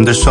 잠들 수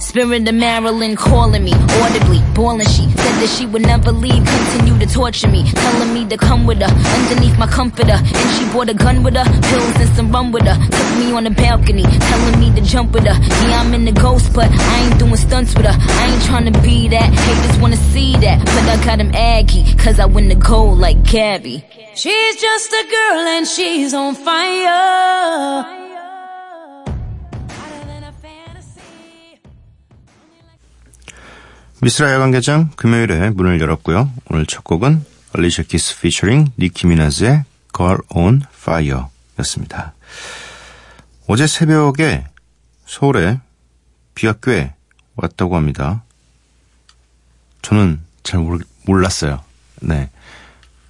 Spirit of Maryland calling me, audibly, bawling she said that she would never leave, continue to torture me, telling me to come with her, underneath my comforter, and she brought a gun with her, pills and some rum with her, took me on the balcony, telling me to jump with her, yeah I'm in the ghost but I ain't doing stunts with her, I ain't trying to be that, haters wanna see that, but I got him aggy, cause I win the gold like Gabby. She's just a girl and she's on fire. 미쓰라 야간개장 금요일에 문을 열었고요. 오늘 첫 곡은 Alicia Keys featuring 니키 미나즈의 Girl on Fire 였습니다. 어제 새벽에 서울에 비가 꽤 왔다고 합니다. 저는 잘 몰랐어요. 네,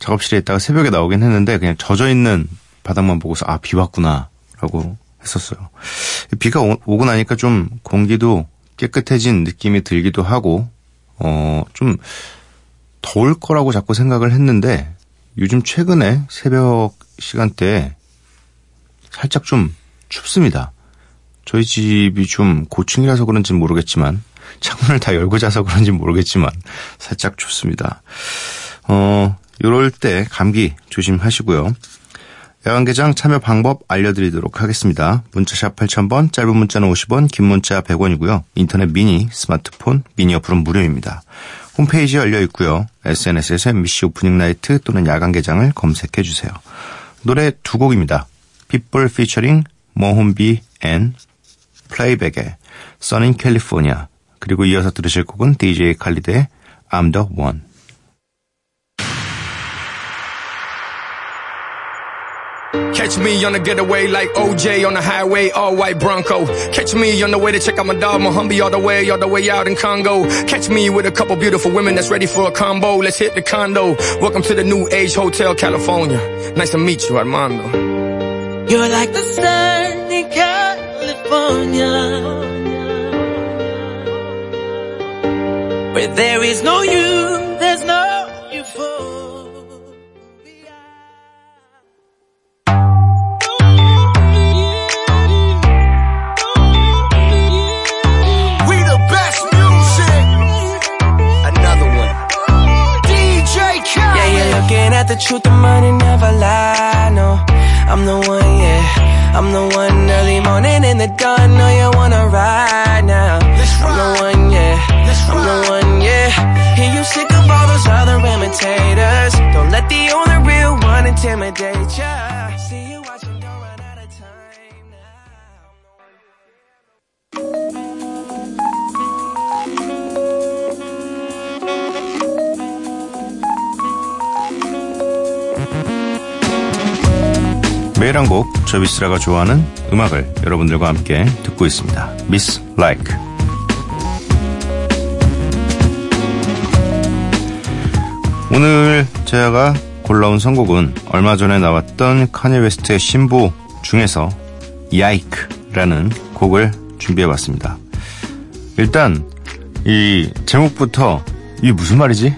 작업실에 있다가 새벽에 나오긴 했는데 그냥 젖어있는 바닥만 보고서 아, 비 왔구나 라고 했었어요. 비가 오고 나니까 좀 공기도 깨끗해진 느낌이 들기도 하고 좀 더울 거라고 자꾸 생각을 했는데 요즘 최근에 새벽 시간대에 살짝 좀 춥습니다. 저희 집이 좀 고층이라서 그런지 모르겠지만 창문을 다 열고 자서 그런지 모르겠지만 살짝 춥습니다. 이럴 때 감기 조심하시고요. 야간개장 참여 방법 알려드리도록 하겠습니다. 문자샵 8000번, 짧은 문자는 50원, 긴 문자 100원이고요. 인터넷 미니, 스마트폰, 미니 어플은 무료입니다. 홈페이지 열려있고요. SNS에서 MBC 오프닝 나이트 또는 야간개장을 검색해주세요. 노래 두 곡입니다. 핏볼 피처링 모험비 앤 플레이백의 Sun in California 그리고 이어서 들으실 곡은 DJ 칼리드의 I'm the One. Catch me on a getaway like OJ on the highway, all white Bronco. Catch me on the way to check out my dog, Mohombi, all the way out in Congo. Catch me with a couple beautiful women that's ready for a combo. Let's hit the condo. Welcome to the New Age Hotel, California. Nice to meet you, Armando. You're like the sun in California, where there is no you, there's no euphoria. At the truth, the money never lie, no I'm the one, yeah I'm the one early morning in the dawn, know you wanna ride now I'm the one, yeah I'm the one, yeah Hear you sick of all those other imitators Don't let the only real one intimidate ya See you watching, don't run out of time now I'm the one 매일 한 곡, 저 미쓰라가 좋아하는 음악을 여러분들과 함께 듣고 있습니다. 미스 라이크. 오늘 제가 골라온 선곡은 얼마 전에 나왔던 카니 웨스트의 신보 중에서 야이크라는 곡을 준비해봤습니다. 일단 이 제목부터 이게 무슨 말이지?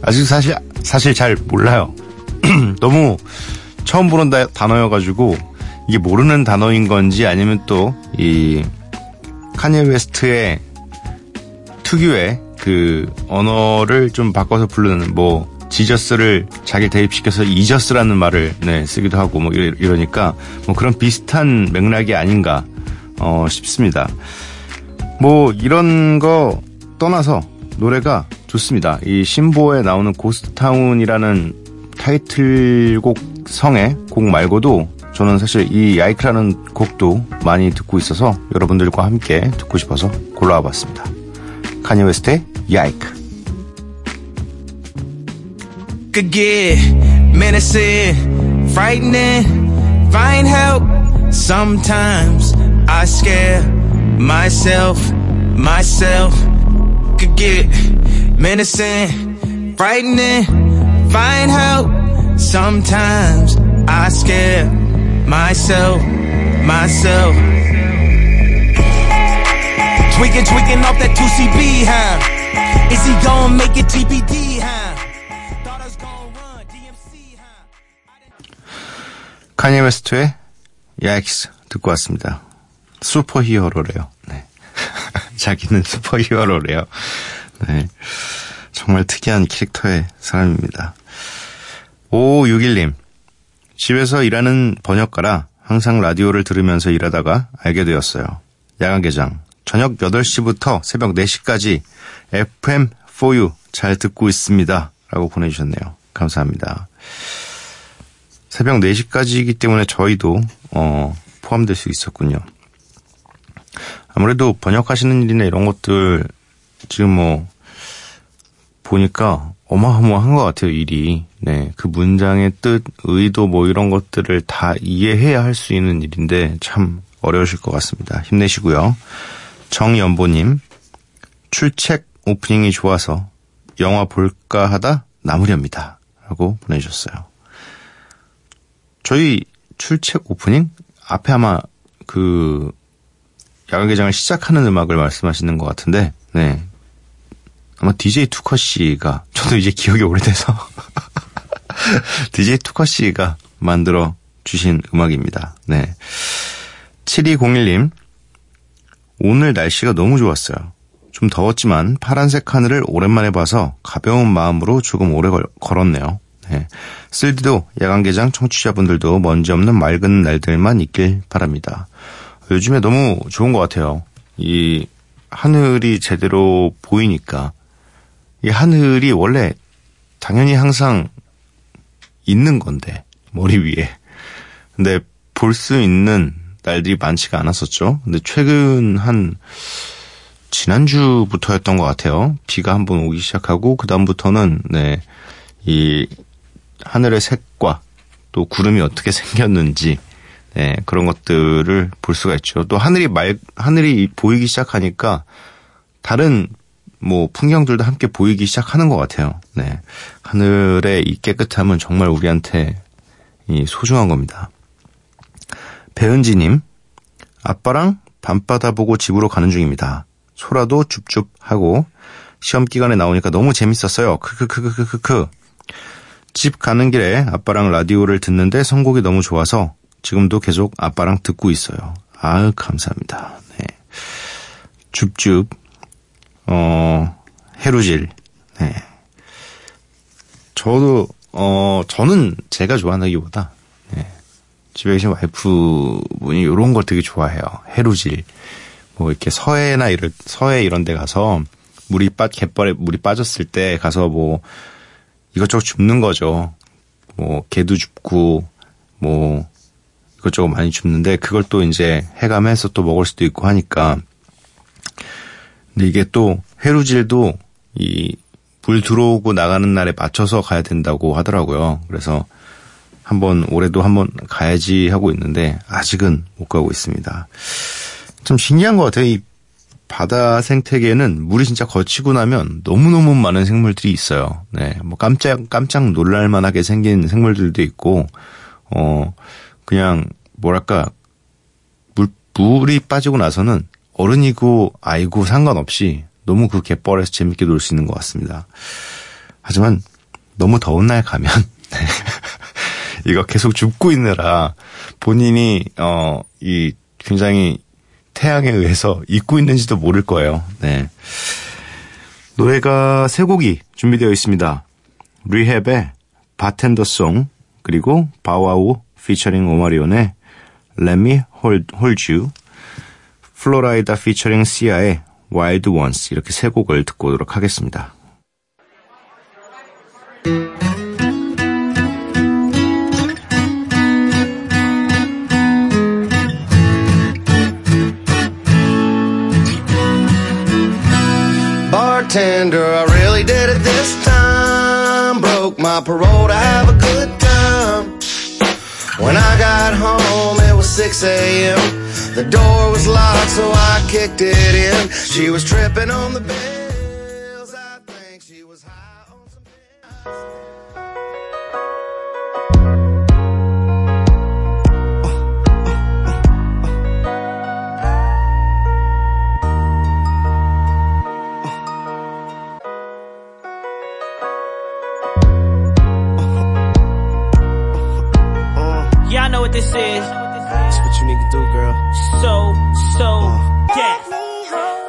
아직 사실 잘 몰라요. 너무 처음 보는 단어여가지고 이게 모르는 단어인 건지 아니면 또 이 카니에 웨스트의 특유의 그 언어를 좀 바꿔서 부르는 뭐 지저스를 자기 대입시켜서 이저스라는 말을 네, 쓰기도 하고 뭐 이러니까 뭐 그런 비슷한 맥락이 아닌가 싶습니다. 뭐 이런 거 떠나서 노래가 좋습니다. 이 신보에 나오는 고스트타운이라는 타이틀곡 성의 곡 말고도 저는 사실 이 야이크라는 곡도 많이 듣고 있어서 여러분들과 함께 듣고 싶어서 골라와 봤습니다. 카니 웨스트의 야이크. Could get menacing, frightening, find help. Sometimes I scare myself. Could get menacing, frightening. Find help. Sometimes I scare myself. Tweaking off that 2CB high. Is he gonna make it TBD, huh? Thought I was gonna run DMC, huh? Kanye West의 Yikes 듣고 왔습니다. 슈퍼 히어로래요. 네. 자기는 슈퍼 히어로래요. 네. 정말 특이한 캐릭터의 사람입니다. 5561님. 집에서 일하는 번역가라 항상 라디오를 들으면서 일하다가 알게 되었어요. 야간 개장. 저녁 8시부터 새벽 4시까지 FM4U 잘 듣고 있습니다. 라고 보내주셨네요. 감사합니다. 새벽 4시까지이기 때문에 저희도 포함될 수 있었군요. 아무래도 번역하시는 일이나 이런 것들 지금 보니까 어마어마한 것 같아요, 일이. 네, 그 문장의 뜻, 의도 이런 것들을 다 이해해야 할 수 있는 일인데 참 어려우실 것 같습니다. 힘내시고요. 정연보님, 출첵 오프닝이 좋아서 영화 볼까 하다 남으렵니다. 라고 보내주셨어요. 저희 출첵 오프닝? 앞에 아마 그 야간개장을 시작하는 음악을 말씀하시는 것 같은데, 네. 아마 DJ 투커 씨가, 저도 이제 기억이 오래돼서, DJ 투커 씨가 만들어 주신 음악입니다. 네. 7201님, 오늘 날씨가 너무 좋았어요. 좀 더웠지만 파란색 하늘을 오랜만에 봐서 가벼운 마음으로 조금 오래 걸었네요. 네. 쓸디도 야간개장 청취자분들도 먼지 없는 맑은 날들만 있길 바랍니다. 요즘에 너무 좋은 것 같아요. 이 하늘이 제대로 보이니까. 이 하늘이 원래 당연히 항상 있는 건데, 머리 위에. 근데 볼 수 있는 날들이 많지가 않았었죠. 근데 최근 지난주부터였던 것 같아요. 비가 한번 오기 시작하고, 그다음부터는, 네, 이 하늘의 색과 또 구름이 어떻게 생겼는지, 네, 그런 것들을 볼 수가 있죠. 또 하늘이 보이기 시작하니까 다른 풍경들도 함께 보이기 시작하는 것 같아요. 네, 하늘의 이 깨끗함은 정말 우리한테 이 소중한 겁니다. 배은지님, 아빠랑 밤바다 보고 집으로 가는 중입니다. 소라도 줍줍하고 시험 기간에 나오니까 너무 재밌었어요. 크크크크크크. 집 가는 길에 아빠랑 라디오를 듣는데 선곡이 너무 좋아서 지금도 계속 아빠랑 듣고 있어요. 아유, 감사합니다. 네. 줍줍, 해루질. 네. 저도, 저는 제가 좋아하기보다, 네. 집에 계신 와이프분이 이런 걸 되게 좋아해요. 해루질. 이렇게 서해 이런 데 가서 갯벌에 물이 빠졌을 때 가서 이것저것 줍는 거죠. 개도 줍고, 이것저것 많이 줍는데 그걸 또 이제 해감해서 또 먹을 수도 있고 하니까. 근데 이게 또 해루질도 이 물 들어오고 나가는 날에 맞춰서 가야 된다고 하더라고요. 그래서 올해도 한번 가야지 하고 있는데 아직은 못 가고 있습니다. 참 신기한 것 같아요. 이 바다 생태계는 물이 진짜 거치고 나면 너무너무 많은 생물들이 있어요. 네, 깜짝 놀랄만하게 생긴 생물들도 있고, 그냥, 물이 빠지고 나서는 어른이고 아이고 상관없이 너무 그 갯벌에서 재밌게 놀 수 있는 것 같습니다. 하지만 너무 더운 날 가면, 이거 계속 줍고 있느라 본인이, 굉장히 태양에 의해서 잊고 있는지도 모를 거예요. 네. 노래가 3곡이 준비되어 있습니다. 리헵의 바텐더 송, 그리고 바와우 피처링 오마리온의 Let Me Hold You, 플로 라이다 피처링 시아의 Wild Ones, 이렇게 3곡을 듣고 오도록 하겠습니다. Bartender, I really did it this time. Broke my parole to have a good time. When I got home, it was 6 a.m. The door was locked, so I kicked it in. She was tripping on the bills. I think she was high on some pills.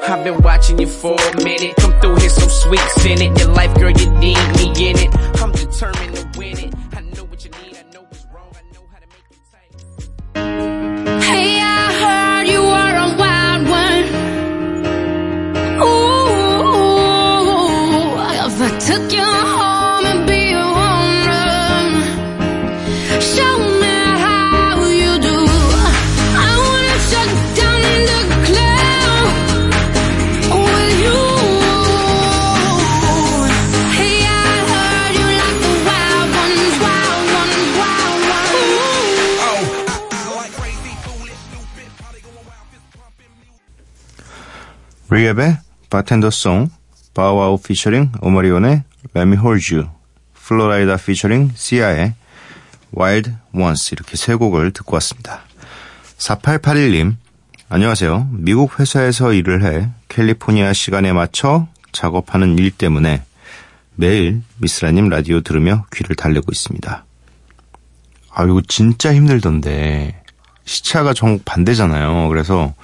I've been watching you for a minute. Come through here so sweet, send it. Your life, girl, you need me in it. I'm determined to win it. I know what you need, I know what's wrong, I know how to make you tight. Hey, I heard you are a wild one. Ooh, if I took you home and be a home run, show me. 리앱의 바텐더 송, 바우와우 피처링 오마리온의 Let Me Hold You, 플로 라이다 피처링 시아의 Wild Ones, 이렇게 세 곡을 듣고 왔습니다. 4881님, 안녕하세요. 미국 회사에서 일을 해 캘리포니아 시간에 맞춰 작업하는 일 때문에 매일 미쓰라님 라디오 들으며 귀를 달래고 있습니다. 아, 이거 진짜 힘들던데. 시차가 정반대잖아요. 그래서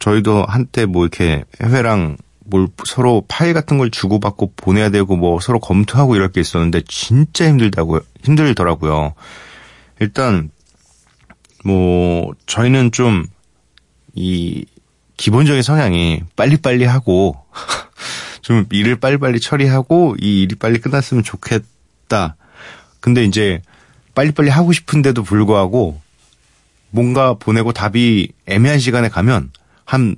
저희도 한때 뭐 이렇게 해외랑 뭘 서로 파일 같은 걸 주고받고 보내야 되고 뭐 서로 검토하고 이럴 게 있었는데 진짜 힘들더라고요. 일단 뭐 저희는 좀 이 기본적인 성향이 빨리빨리 하고 좀 일을 빨리빨리 처리하고 이 일이 빨리 끝났으면 좋겠다. 근데 이제 빨리빨리 하고 싶은데도 불구하고 뭔가 보내고 답이 애매한 시간에 가면 한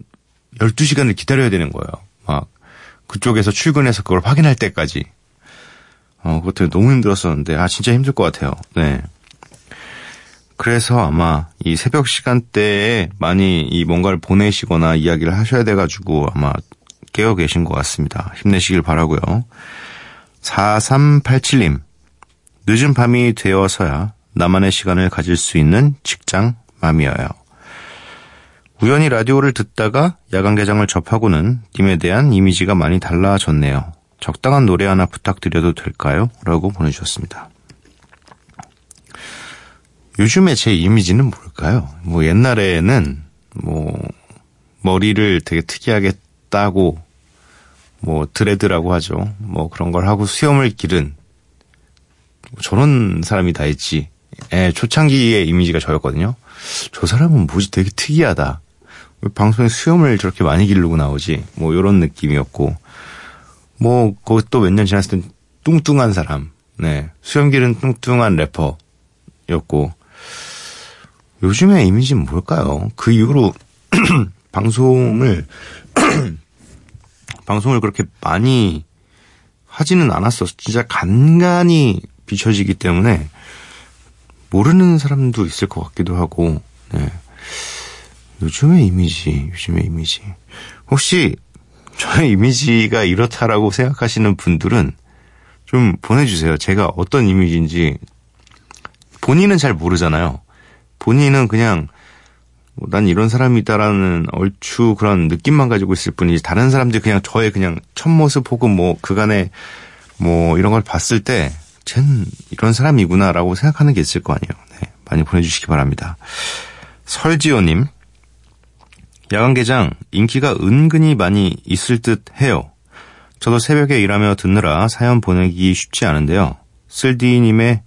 12시간을 기다려야 되는 거예요. 막 그쪽에서 출근해서 그걸 확인할 때까지. 그것도 너무 힘들었었는데 진짜 힘들 것 같아요. 네. 그래서 아마 이 새벽 시간대에 많이 이 뭔가를 보내시거나 이야기를 하셔야 돼가지고 아마 깨어 계신 것 같습니다. 힘내시길 바라고요. 4387님. 늦은 밤이 되어서야 나만의 시간을 가질 수 있는 직장 맘이어요. 우연히 라디오를 듣다가 야간 개장을 접하고는 님에 대한 이미지가 많이 달라졌네요. 적당한 노래 하나 부탁드려도 될까요? 라고 보내주셨습니다. 요즘에 제 이미지는 뭘까요? 뭐 옛날에는 뭐 머리를 되게 특이하게 따고 뭐 드레드라고 하죠. 뭐 그런 걸 하고 수염을 기른 저런 사람이 다 있지. 초창기의 이미지가 저였거든요. 저 사람은 뭐지? 되게 특이하다. 방송에 수염을 저렇게 많이 기르고 나오지? 뭐 이런 느낌이었고, 뭐 그것도 몇 년 지났을 땐 뚱뚱한 사람, 네, 수염 기른 뚱뚱한 래퍼였고, 요즘의 이미지는 뭘까요? 그 이후로 방송을 그렇게 많이 하지는 않았어. 진짜 간간히 비춰지기 때문에 모르는 사람도 있을 것 같기도 하고, 네. 요즘의 이미지. 혹시 저의 이미지가 이렇다라고 생각하시는 분들은 좀 보내주세요. 제가 어떤 이미지인지 본인은 잘 모르잖아요. 본인은 그냥 난 이런 사람이다라는 얼추 그런 느낌만 가지고 있을 뿐이지 다른 사람들이 그냥 저의 그냥 첫 모습 혹은 뭐 그간의 뭐 이런 걸 봤을 때 쟨 이런 사람이구나라고 생각하는 게 있을 거 아니에요. 네, 많이 보내주시기 바랍니다. 설지호님, 야간개장 인기가 은근히 많이 있을 듯 해요. 저도 새벽에 일하며 듣느라 사연 보내기 쉽지 않은데요. 쓸디님의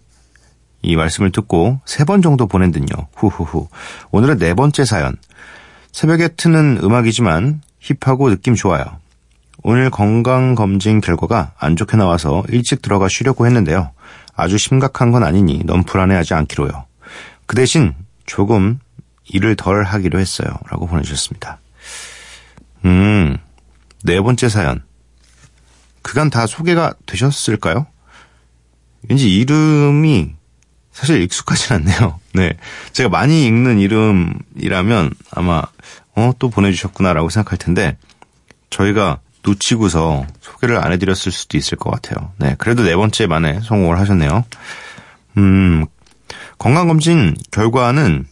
이 말씀을 듣고 3번 정도 보낸 듯요. 후후후. 오늘의 4번째 사연. 새벽에 트는 음악이지만 힙하고 느낌 좋아요. 오늘 건강검진 결과가 안 좋게 나와서 일찍 들어가 쉬려고 했는데요. 아주 심각한 건 아니니 너무 불안해하지 않기로요. 그 대신 조금 일을 덜 하기로 했어요. 라고 보내주셨습니다. 4번째 사연. 그간 다 소개가 되셨을까요? 왠지 이름이 사실 익숙하진 않네요. 네, 제가 많이 읽는 이름이라면 아마 또 보내주셨구나라고 생각할 텐데 저희가 놓치고서 소개를 안 해드렸을 수도 있을 것 같아요. 네, 그래도 4번째 만에 성공을 하셨네요. 건강검진 결과는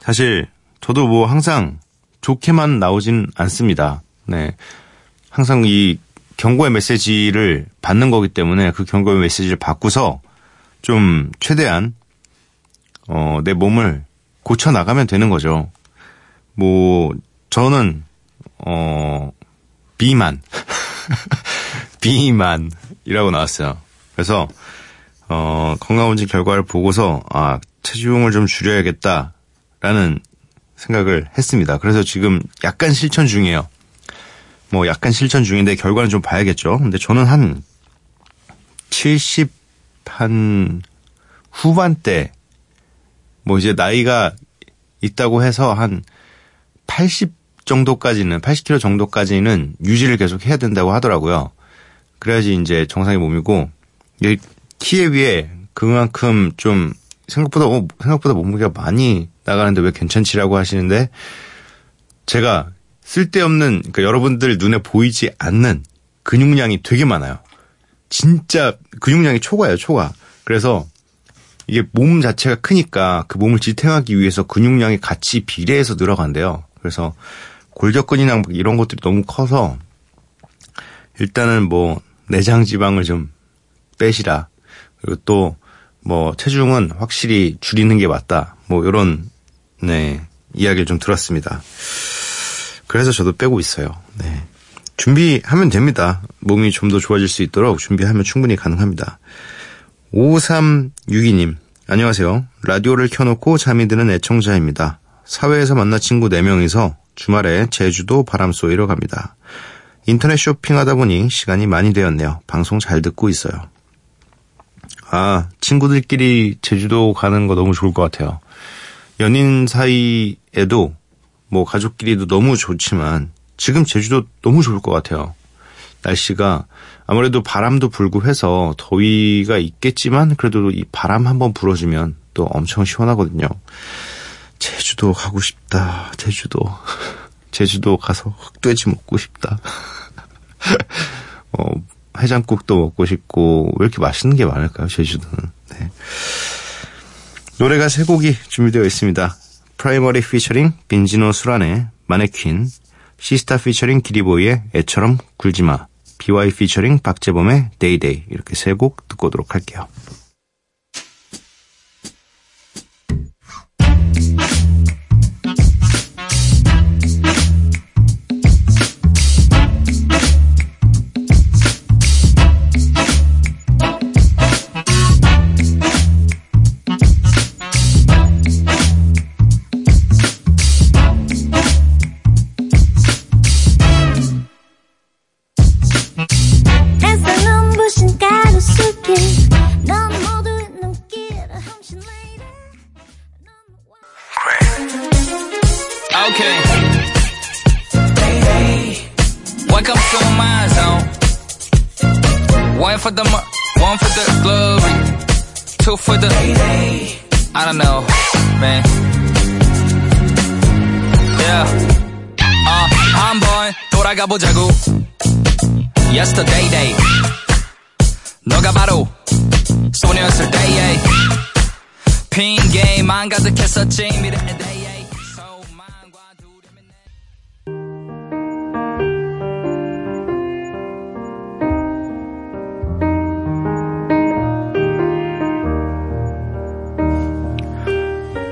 사실 저도 뭐 항상 좋게만 나오진 않습니다. 네, 항상 이 경고의 메시지를 받는 거기 때문에 그 경고의 메시지를 받고서 좀 최대한 내 몸을 고쳐나가면 되는 거죠. 뭐 저는 B만. B만. 이라고 나왔어요. 그래서, 건강검진 결과를 보고서, 아, 체중을 좀 줄여야겠다라는 생각을 했습니다. 그래서 지금 약간 실천 중이에요. 뭐, 약간 실천 중인데 결과는 좀 봐야겠죠. 근데 저는 한, 70 후반대, 뭐 이제 나이가 있다고 해서 한 80 정도까지는, 80kg 정도까지는 유지를 계속 해야 된다고 하더라고요. 그래야지 이제 정상의 몸이고, 키에 비해 그만큼 좀 생각보다 몸무게가 많이 나가는데 왜 괜찮지라고 하시는데, 제가 쓸데없는, 그러니까 여러분들 눈에 보이지 않는 근육량이 되게 많아요. 진짜 근육량이 초과예요, 초과. 그래서 이게 몸 자체가 크니까 그 몸을 지탱하기 위해서 근육량이 같이 비례해서 늘어간대요. 그래서 골격근이랑 이런 것들이 너무 커서 일단은 뭐 내장 지방을 좀 빼시라. 그리고 또 뭐 체중은 확실히 줄이는 게 맞다. 뭐 이런 네 이야기를 좀 들었습니다. 그래서 저도 빼고 있어요. 네. 준비하면 됩니다. 몸이 좀 더 좋아질 수 있도록 준비하면 충분히 가능합니다. 5362님, 안녕하세요. 라디오를 켜놓고 잠이 드는 애청자입니다. 사회에서 만나 친구 4명이서 주말에 제주도 바람 쏘이러 갑니다. 인터넷 쇼핑하다 보니 시간이 많이 되었네요. 방송 잘 듣고 있어요. 아, 친구들끼리 제주도 가는 거 너무 좋을 것 같아요. 연인 사이에도 뭐 가족끼리도 너무 좋지만 지금 제주도 너무 좋을 것 같아요. 날씨가 아무래도 바람도 불고 해서 더위가 있겠지만 그래도 이 바람 한번 불어주면 또 엄청 시원하거든요. 제주도 가고 싶다. 제주도 가서 흑돼지 먹고 싶다. 해장국도 먹고 싶고 왜 이렇게 맛있는 게 많을까요? 제주도는. 네. 노래가 3곡이 준비되어 있습니다. 프라이머리 피처링 빈지노 수란의 마네퀸, 시스타 피처링 기리보이의 애처럼 굴지마, BewhY 피처링 박재범의 Day Day, 이렇게 3곡 듣고 오도록 할게요.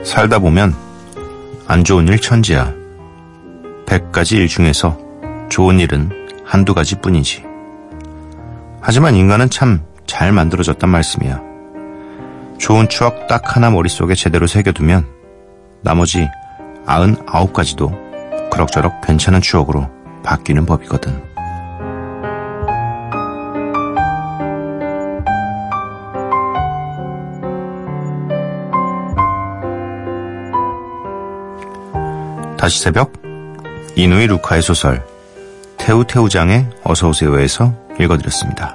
살다 보면 안 좋은 일 천지야. 100가지 일 중에서 좋은 일은 한두 가지 뿐이지. 하지만 인간은 참 잘 만들어졌단 말씀이야. 좋은 추억 딱 하나 머릿속에 제대로 새겨두면 나머지 99가지도 그럭저럭 괜찮은 추억으로 바뀌는 법이거든. 다시 새벽, 이누이 루카의 소설 태우태우장의 어서오세요에서 읽어드렸습니다.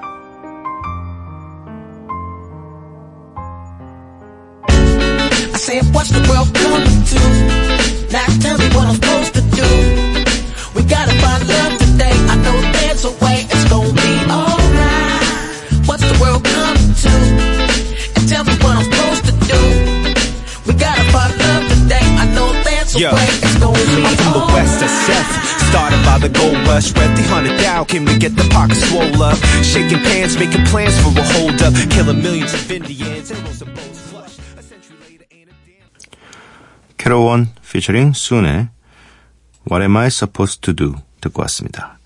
The gold rush, read the 100,000. Can we get the pockets swole up? Shaking pants, making plans for a hold up. Killing millions of Indians. And rolls of bowls flush. A century later, ain't a damn. Kero One featuring SunnE. What am I supposed to do? 듣고 왔습니다.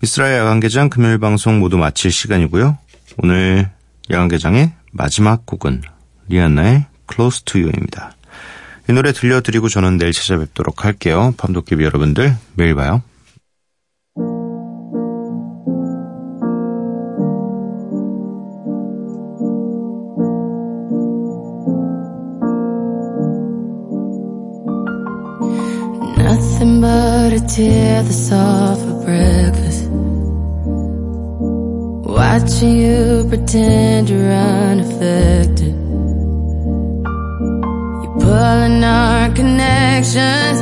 미쓰라의 야간개장 금요일 방송 모두 마칠 시간이고요. 오늘 야간개장의 마지막 곡은 리안나의 Close to You입니다. 이 노래 들려드리고 저는 내일 찾아뵙도록 할게요. 밤도깨비 여러분들 매일 봐요. Nothing but a tear that's all for breakfast. Watching you pretend you're unaffected. Pulling our connection